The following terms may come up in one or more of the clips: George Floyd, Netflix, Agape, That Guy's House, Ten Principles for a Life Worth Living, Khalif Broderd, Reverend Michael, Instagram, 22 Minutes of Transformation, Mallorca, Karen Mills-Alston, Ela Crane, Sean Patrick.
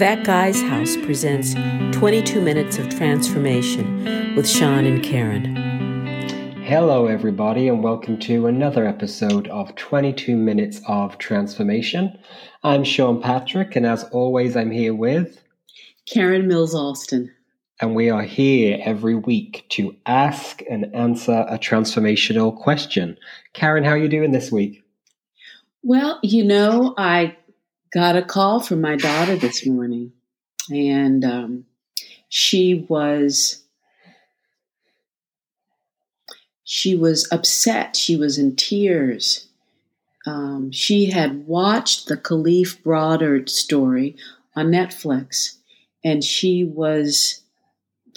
That Guy's House presents 22 Minutes of Transformation with Sean and Karen. Hello, everybody, and welcome to another episode of 22 Minutes of Transformation. I'm Sean Patrick, and as always, I'm here with Karen Mills-Alston. And we are here every week to ask and answer a transformational question. Karen, how are you doing this week? Well, you know, I got a call from my daughter this morning, and she was upset. She was in tears. She had watched the Khalif Broderd story on Netflix, and she was,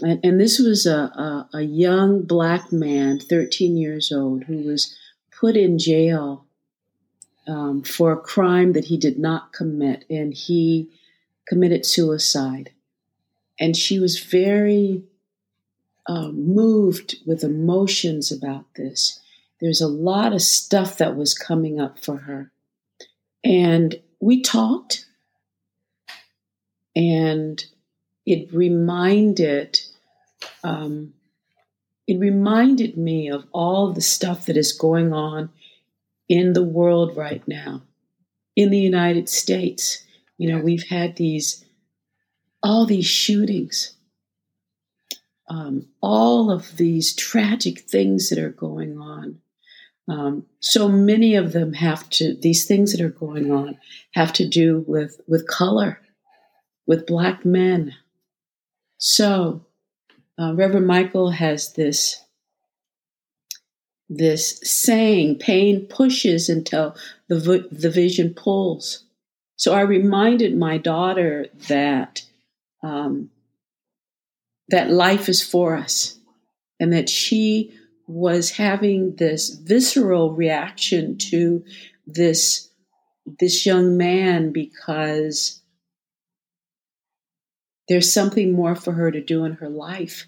and this was a young black man, 13 years old, who was put in jail for a crime that he did not commit, and he committed suicide. And she was very moved with emotions about this. There's a lot of stuff that was coming up for her. And we talked, and it reminded me of all the stuff that is going on in the world right now, in the United States. You know, we've had all these shootings, all of these tragic things that are going on. So many of them have to do with color, with black men. So Reverend Michael has this saying, pain pushes until the vision pulls. So I reminded my daughter that life is for us, and that she was having this visceral reaction to this young man because there's something more for her to do in her life.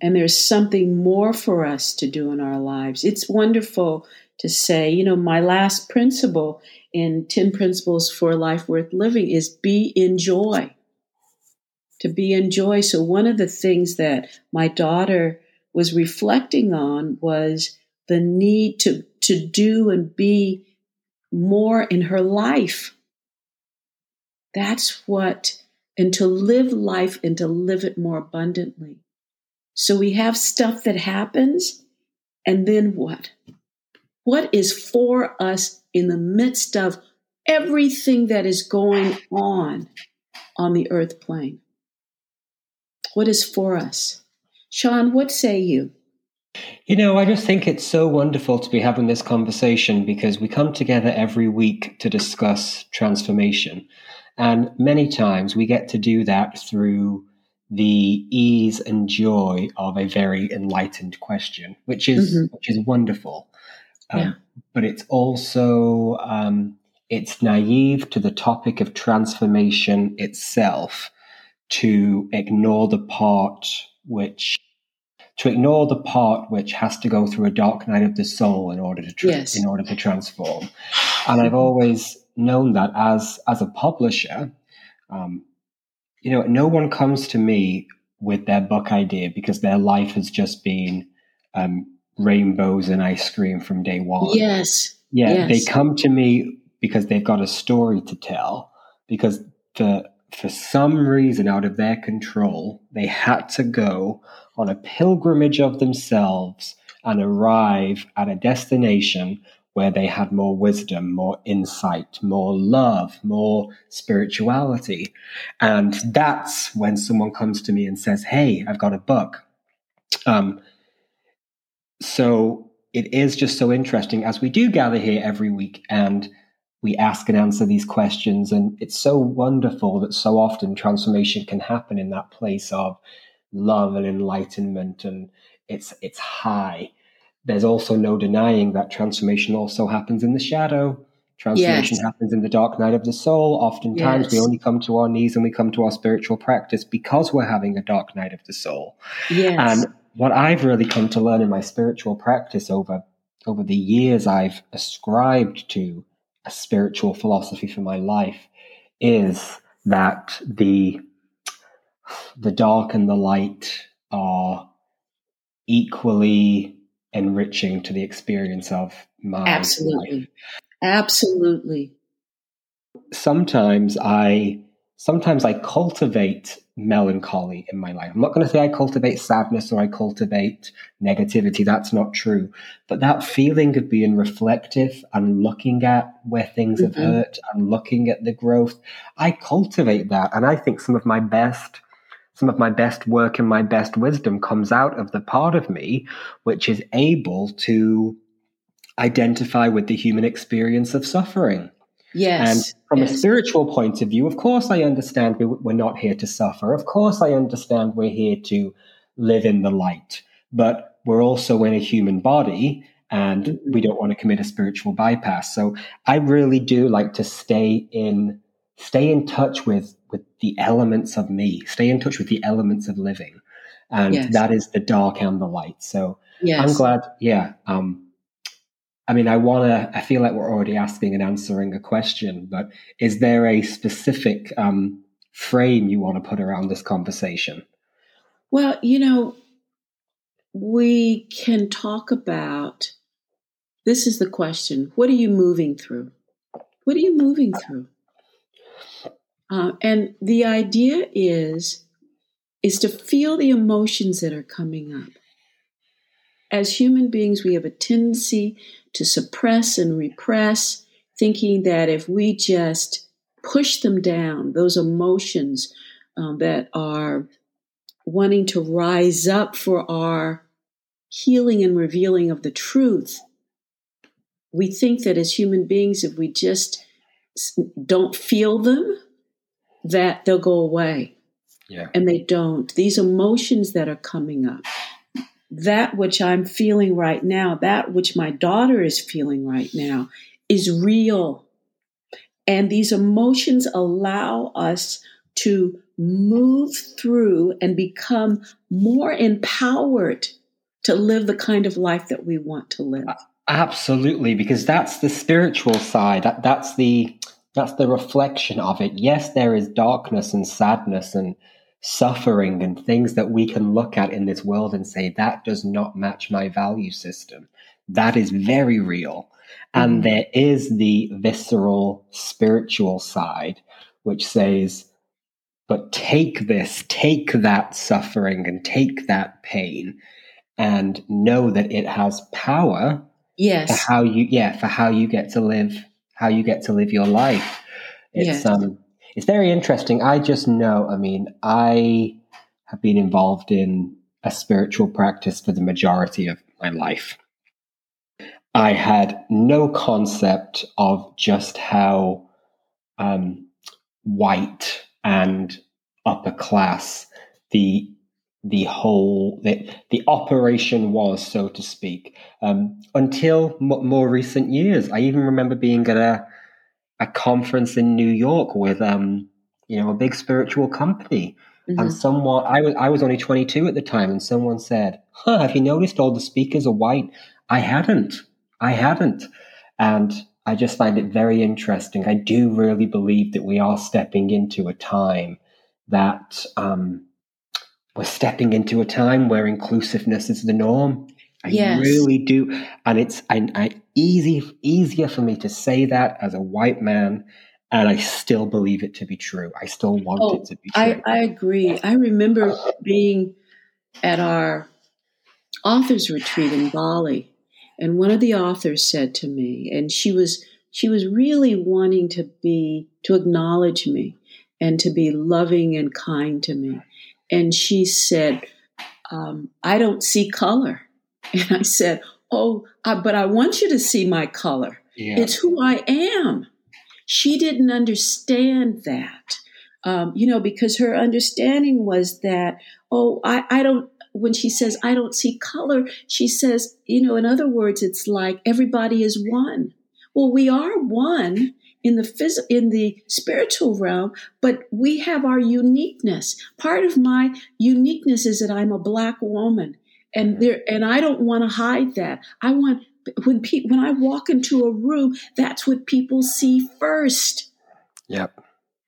And there's something more for us to do in our lives. It's wonderful to say, you know, my last principle in 10 Principles for a Life Worth Living is be in joy, to be in joy. So one of the things that my daughter was reflecting on was the need to do and be more in her life. That's what, and to live life and to live it more abundantly. So we have stuff that happens, and then what? What is for us in the midst of everything that is going on the earth plane? What is for us? Sean, what say you? You know, I just think it's so wonderful to be having this conversation because we come together every week to discuss transformation. And many times we get to do that through the ease and joy of a very enlightened question, which is wonderful. But it's also, it's naive to the topic of transformation itself to ignore the part which has to go through a dark night of the soul in order to transform. And I've always known that as a publisher, you know, no one comes to me with their book idea because their life has just been rainbows and ice cream from day one. Yes. Yeah, yes. They come to me because they've got a story to tell, because for some reason out of their control, they had to go on a pilgrimage of themselves and arrive at a destination where they had more wisdom, more insight, more love, more spirituality. And that's when someone comes to me and says, hey, I've got a book. So it is just so interesting as we do gather here every week and we ask and answer these questions. And it's so wonderful that so often transformation can happen in that place of love and enlightenment, and it's high. There's also no denying that transformation also happens in the shadow. Transformation happens in the dark night of the soul. Oftentimes we only come to our knees and we come to our spiritual practice because we're having a dark night of the soul. Yes. And what I've really come to learn in my spiritual practice over the years I've ascribed to a spiritual philosophy for my life is that the dark and the light are equally enriching to the experience of my life. Absolutely. Sometimes I cultivate melancholy in my life. I'm not going to say I cultivate sadness or I cultivate negativity. That's not true. But that feeling of being reflective and looking at where things mm-hmm. have hurt and looking at the growth, I cultivate that. And I think some of my best work and my best wisdom comes out of the part of me which is able to identify with the human experience of suffering. Yes. And from a spiritual point of view, of course, I understand we're not here to suffer. Of course, I understand we're here to live in the light. But we're also in a human body, and we don't want to commit a spiritual bypass. So I really do like to stay in touch with the elements of me, stay in touch with the elements of living. And that is the dark and the light. So I'm glad. Yeah. I feel like we're already asking and answering a question, but is there a specific frame you want to put around this conversation? Well, we can talk about, this is the question, what are you moving through? What are you moving through? And the idea is to feel the emotions that are coming up. As human beings, we have a tendency to suppress and repress, thinking that if we just push them down, those emotions that are wanting to rise up for our healing and revealing of the truth, we think that as human beings, if we just don't feel them, that they'll go away. Yeah. And they don't. These emotions that are coming up, that which I'm feeling right now, that which my daughter is feeling right now is real. And these emotions allow us to move through and become more empowered to live the kind of life that we want to live. Absolutely, because that's the spiritual side. That's the reflection of it. Yes, there is darkness and sadness and suffering and things that we can look at in this world and say, that does not match my value system. That is very real. Mm-hmm. And there is the visceral spiritual side, which says, but take this, take that suffering and take that pain and know that it has power for how you get to live your life. It's very interesting. I just know, I have been involved in a spiritual practice for the majority of my life. I had no concept of just how white and upper class the whole operation was, so to speak, until more recent years. I even remember being at a conference in New York with, a big spiritual company. Mm-hmm. And I was only 22 at the time, and someone said, have you noticed all the speakers are white? I hadn't. And I just find it very interesting. I do really believe that we are stepping into a time that where inclusiveness is the norm. I really do. And it's easier for me to say that as a white man, and I still believe it to be true. I still want it to be true. I agree. I remember being at our authors retreat in Bali, and one of the authors said to me, and she was really wanting to acknowledge me and to be loving and kind to me. And she said, I don't see color. And I said, but I want you to see my color. Yeah. It's who I am. She didn't understand that, because her understanding was that, when she says, I don't see color, she says, in other words, it's like everybody is one. Well, we are one in the in the spiritual realm, but we have our uniqueness. Part of my uniqueness is that I'm a Black woman. And I don't want to hide that. I want when I walk into a room, that's what people see first. Yep.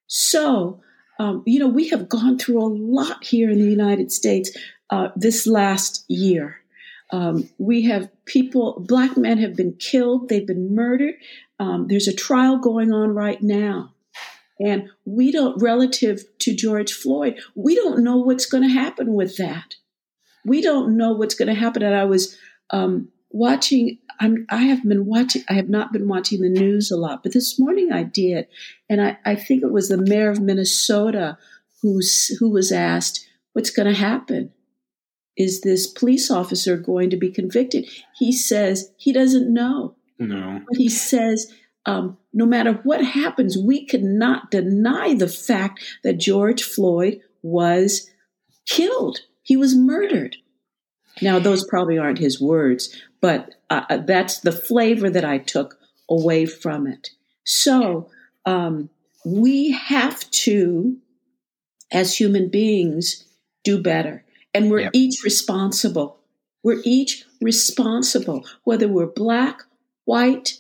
So, we have gone through a lot here in the United States this last year. We have black men have been killed. They've been murdered. There's a trial going on right now. And relative to George Floyd, we don't know what's going to happen with that. We don't know what's going to happen. And I was watching, I have not been watching the news a lot, but this morning I did. And I think it was the mayor of Minnesota who was asked, what's going to happen? Is this police officer going to be convicted? He says he doesn't know. No. But he says, no matter what happens, we cannot deny the fact that George Floyd was killed. He was murdered. Now, those probably aren't his words, but that's the flavor that I took away from it. So we have to, as human beings, do better. And we're each responsible. We're each responsible, whether we're black, white,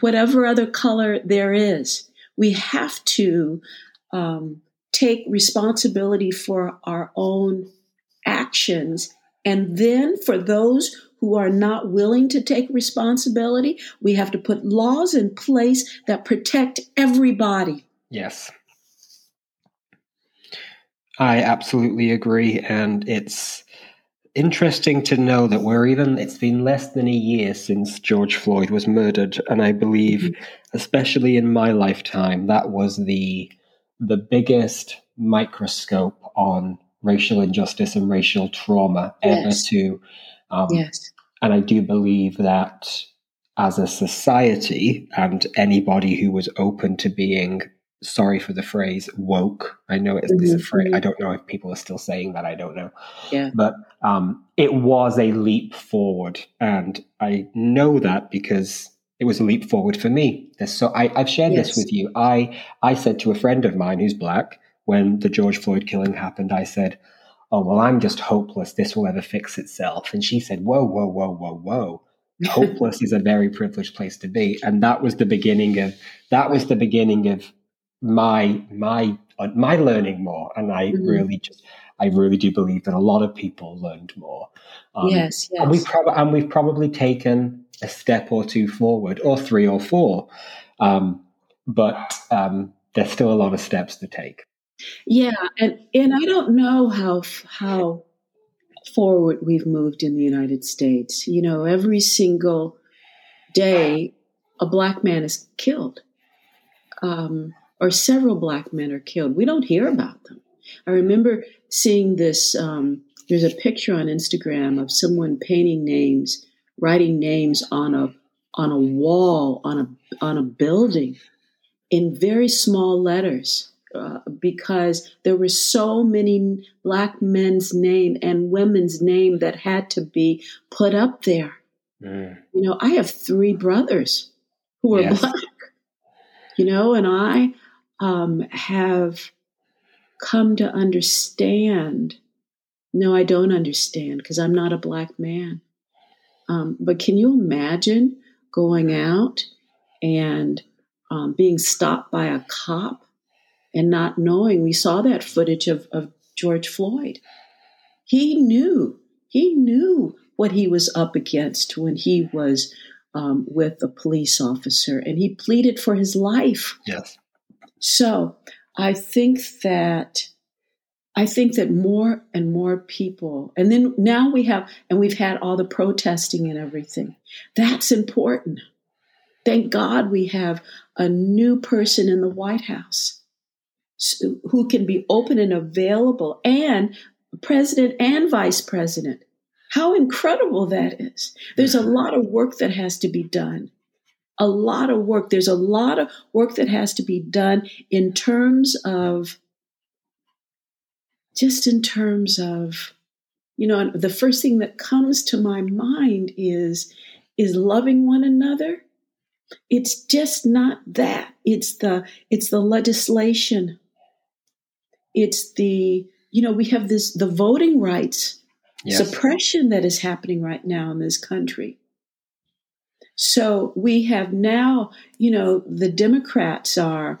whatever other color there is. We have to take responsibility for our own actions. And then for those who are not willing to take responsibility, we have to put laws in place that protect everybody. Yes. I absolutely agree. And it's interesting to know that it's been less than a year since George Floyd was murdered. And I believe, especially in my lifetime, that was the biggest microscope on racial injustice and racial trauma ever to. And I do believe that as a society, and anybody who was open to being, sorry for the phrase, woke. I know it's a phrase. I don't know if people are still saying that. I don't know. Yeah. But it was a leap forward. And I know that because it was a leap forward for me. So I've shared this with you. I said to a friend of mine who's black, when the George Floyd killing happened, I said, oh, well, I'm just hopeless. This will ever fix itself. And she said, whoa, whoa, whoa, whoa, whoa. Hopeless is a very privileged place to be. And that was the beginning of, my learning more, and I really do believe that a lot of people learned more. And we've probably taken a step or two forward, or three or four, but there's still a lot of steps to take. Yeah, and I don't know how forward we've moved in the United States. You know, every single day, a black man is killed. Or several black men are killed. We don't hear about them. I remember seeing this, there's a picture on Instagram of someone writing names on a wall, on a building in very small letters, because there were so many black men's name and women's name that had to be put up there. Mm. You know, I have three brothers who are black. You know, and I have come to understand. No, I don't understand because I'm not a black man. But can you imagine going out and being stopped by a cop and not knowing? We saw that footage of George Floyd. He knew what he was up against when he was with a police officer, and he pleaded for his life. Yes. So I think that more and more people, and then now we've had all the protesting and everything. That's important. Thank God we have a new person in the White House who can be open and available, and president and vice president. How incredible that is. There's a lot of work that has to be done. A lot of work. There's a lot of work that has to be done in terms of, you know, the first thing that comes to my mind is loving one another. It's just not that. It's the legislation. It's the, you know, we have the voting rights. Yes. Suppression that is happening right now in this country. So we have now, you know, the Democrats are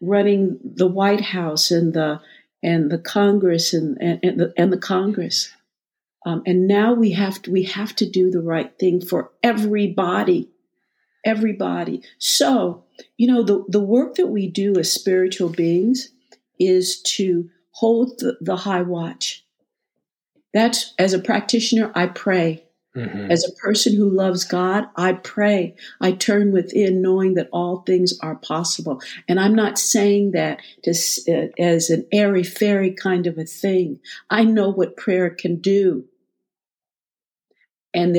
running the White House and the Congress and the Congress. And now we have to do the right thing for everybody. So, the work that we do as spiritual beings is to hold the high watch. That's, as a practitioner, I pray. Mm-hmm. As a person who loves God, I pray. I turn within, knowing that all things are possible. And I'm not saying that as an airy-fairy kind of a thing. I know what prayer can do. And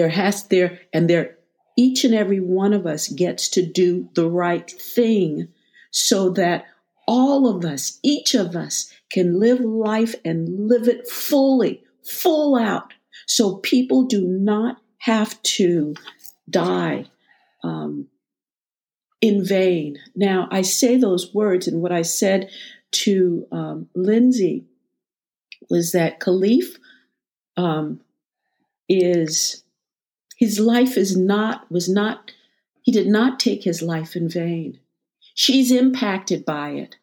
each and every one of us gets to do the right thing, so that all of us, each of us, can live life and live it fully, full out. So people do not have to die in vain. Now, I say those words, and what I said to Lindsay was that Khalif he did not take his life in vain. She's impacted by it.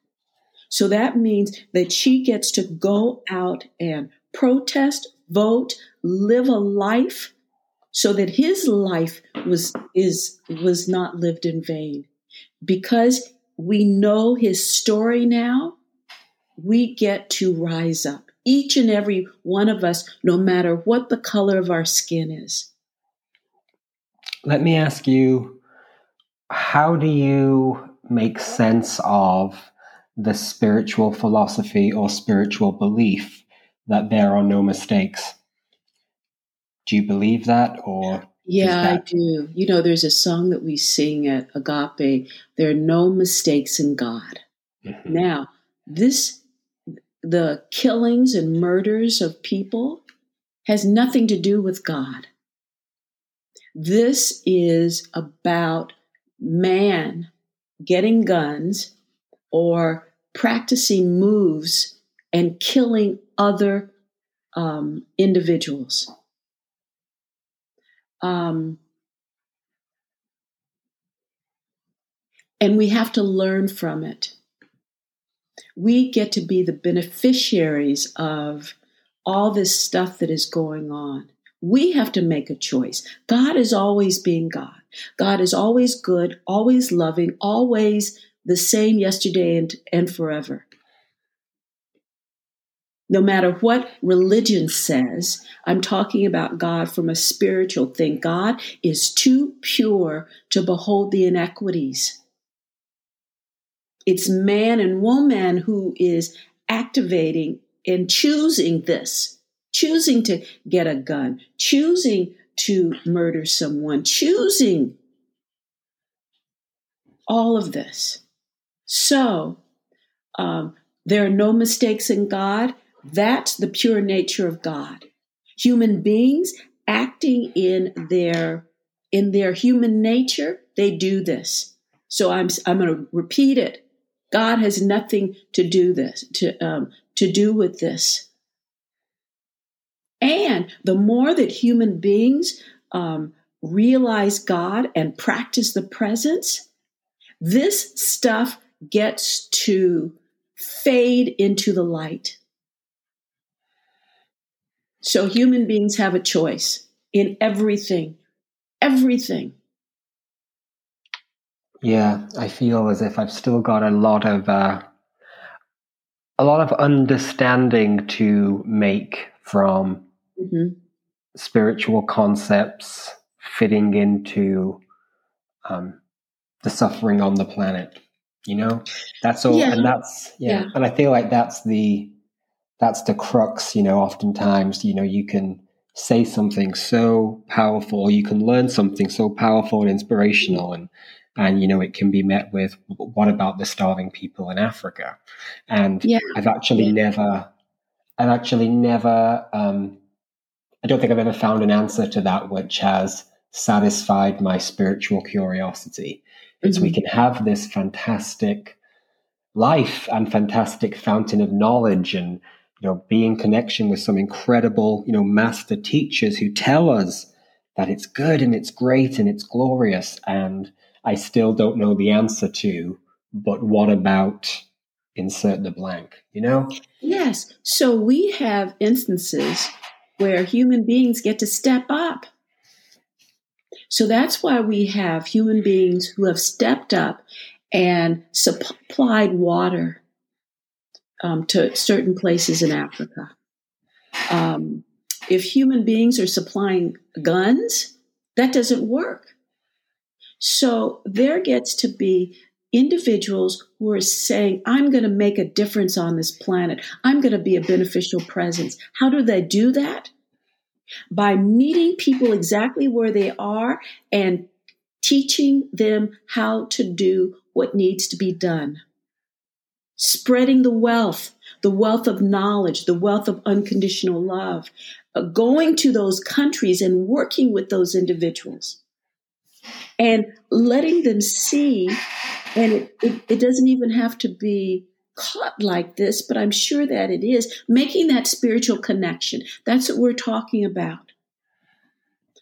So that means that she gets to go out and protest, vote, live a life, so that his life was not lived in vain. Because we know his story now, we get to rise up. Each and every one of us, no matter what the color of our skin is. Let me ask you, how do you make sense of the spiritual philosophy or spiritual belief that there are no mistakes? Do you believe that, or? Yeah, I do. There's a song that we sing at Agape, there are no mistakes in God. Mm-hmm. Now, the killings and murders of people has nothing to do with God. This is about man getting guns or practicing moves and killing other individuals. And we have to learn from it. We get to be the beneficiaries of all this stuff that is going on. We have to make a choice. God is always being God. God is always good, always loving, always the same yesterday and forever. No matter what religion says, I'm talking about God from a spiritual thing. God is too pure to behold the inequities. It's man and woman who is activating and choosing this, choosing to get a gun, choosing to murder someone, choosing all of this. So, there are no mistakes in God. That's the pure nature of God. Human beings acting in their human nature, they do this. So I'm going to repeat it. God has nothing to do with this. And the more that human beings realize God and practice the presence, this stuff gets to fade into the light. So human beings have a choice in everything. Yeah, I feel as if I've still got a lot of understanding to make from spiritual concepts fitting into the suffering on the planet. That's all, yeah. And that's yeah. And I feel like that's the crux, oftentimes, you can say something so powerful, you can learn something so powerful and inspirational, and it can be met with, what about the starving people in Africa? And yeah. I've actually never, I don't think I've ever found an answer to that which has satisfied my spiritual curiosity. Mm-hmm. So we can have this fantastic life and fantastic fountain of knowledge, and be in connection with some incredible, master teachers who tell us that it's good and it's great and it's glorious. And I still don't know the answer to, but what about insert the blank, you know? Yes. So we have instances where human beings get to step up. So that's why we have human beings who have stepped up and supplied water to certain places in Africa. If human beings are supplying guns, that doesn't work. So there gets to be individuals who are saying, I'm going to make a difference on this planet. I'm going to be a beneficial presence. How do they do that? By meeting people exactly where they are and teaching them how to do what needs to be done. Spreading the wealth of knowledge, the wealth of unconditional love, going to those countries and working with those individuals and letting them see. And it doesn't even have to be caught like this, but I'm sure that it is making that spiritual connection. That's what we're talking about.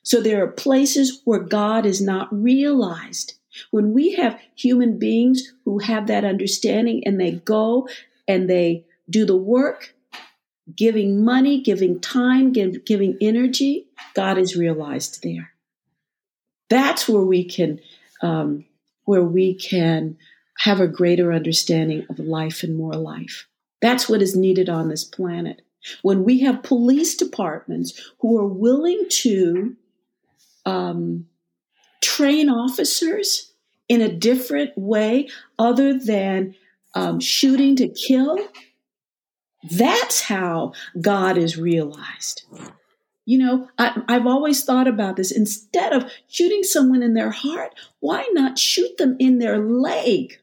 So there are places where God is not realized. When we have human beings who have that understanding and they go and they do the work, giving money, giving time, giving energy, God is realized there. That's where we can have a greater understanding of life and more life. That's what is needed on this planet. When we have police departments who are willing to train officers in a different way other than shooting to kill. That's how God is realized. You know, I've always thought about this. Instead of shooting someone in their heart, why not shoot them in their leg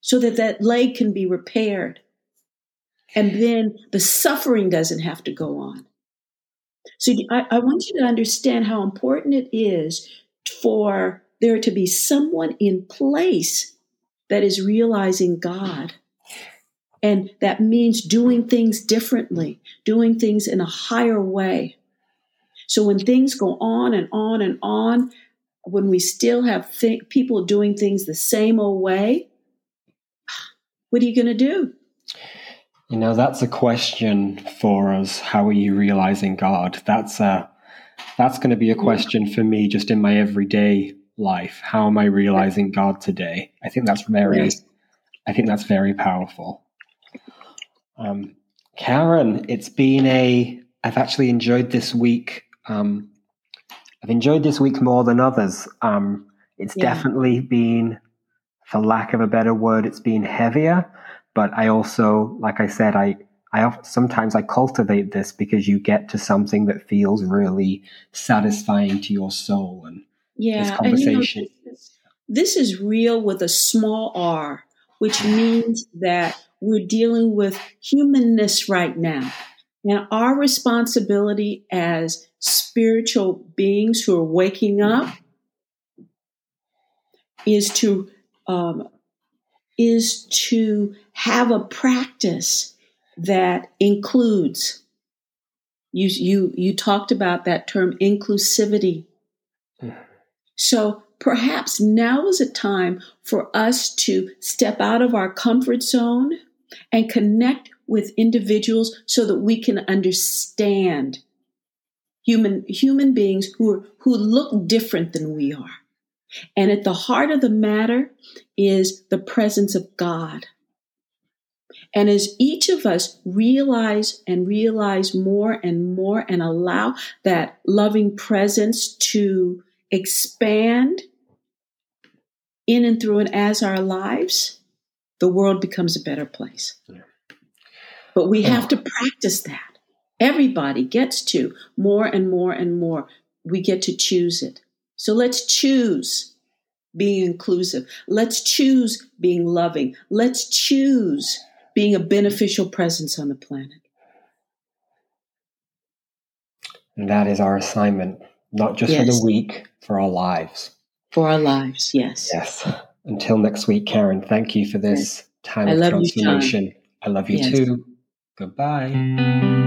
so that that leg can be repaired? And then the suffering doesn't have to go on. So I want you to understand how important it is for there to be someone in place that is realizing God. And that means doing things differently, doing things in a higher way. So when things go on and on and on, when we still have people doing things the same old way, what are you going to do? You know, that's a question for us. How are you realizing God? That's going to be a question for me just in my everyday life. How am I realizing God today? I think that's very powerful. Karen, I've actually enjoyed this week. I've enjoyed this week more than others. Definitely been, for lack of a better word, it's been heavier. But I also, like I said, sometimes I cultivate this because you get to something that feels really satisfying to your soul. And this conversation. And this is real with a small R, which means that we're dealing with humanness right now. Now, our responsibility as spiritual beings who are waking up is to have a practice that includes. You talked about that term inclusivity. So perhaps now is a time for us to step out of our comfort zone and connect with individuals so that we can understand human beings who look different than we are. And at the heart of the matter is the presence of God. And as each of us realize more and more and allow that loving presence to expand in and through and as our lives, the world becomes a better place. Yeah. But we have to practice that. Everybody gets to more and more and more. We get to choose it. So let's choose being inclusive. Let's choose being loving. Let's choose being a beneficial presence on the planet. And that is our assignment, not just for the week, for our lives. For our lives, yes. Yes. Until next week, Karen, thank you for this time of transformation. I love you too. Goodbye.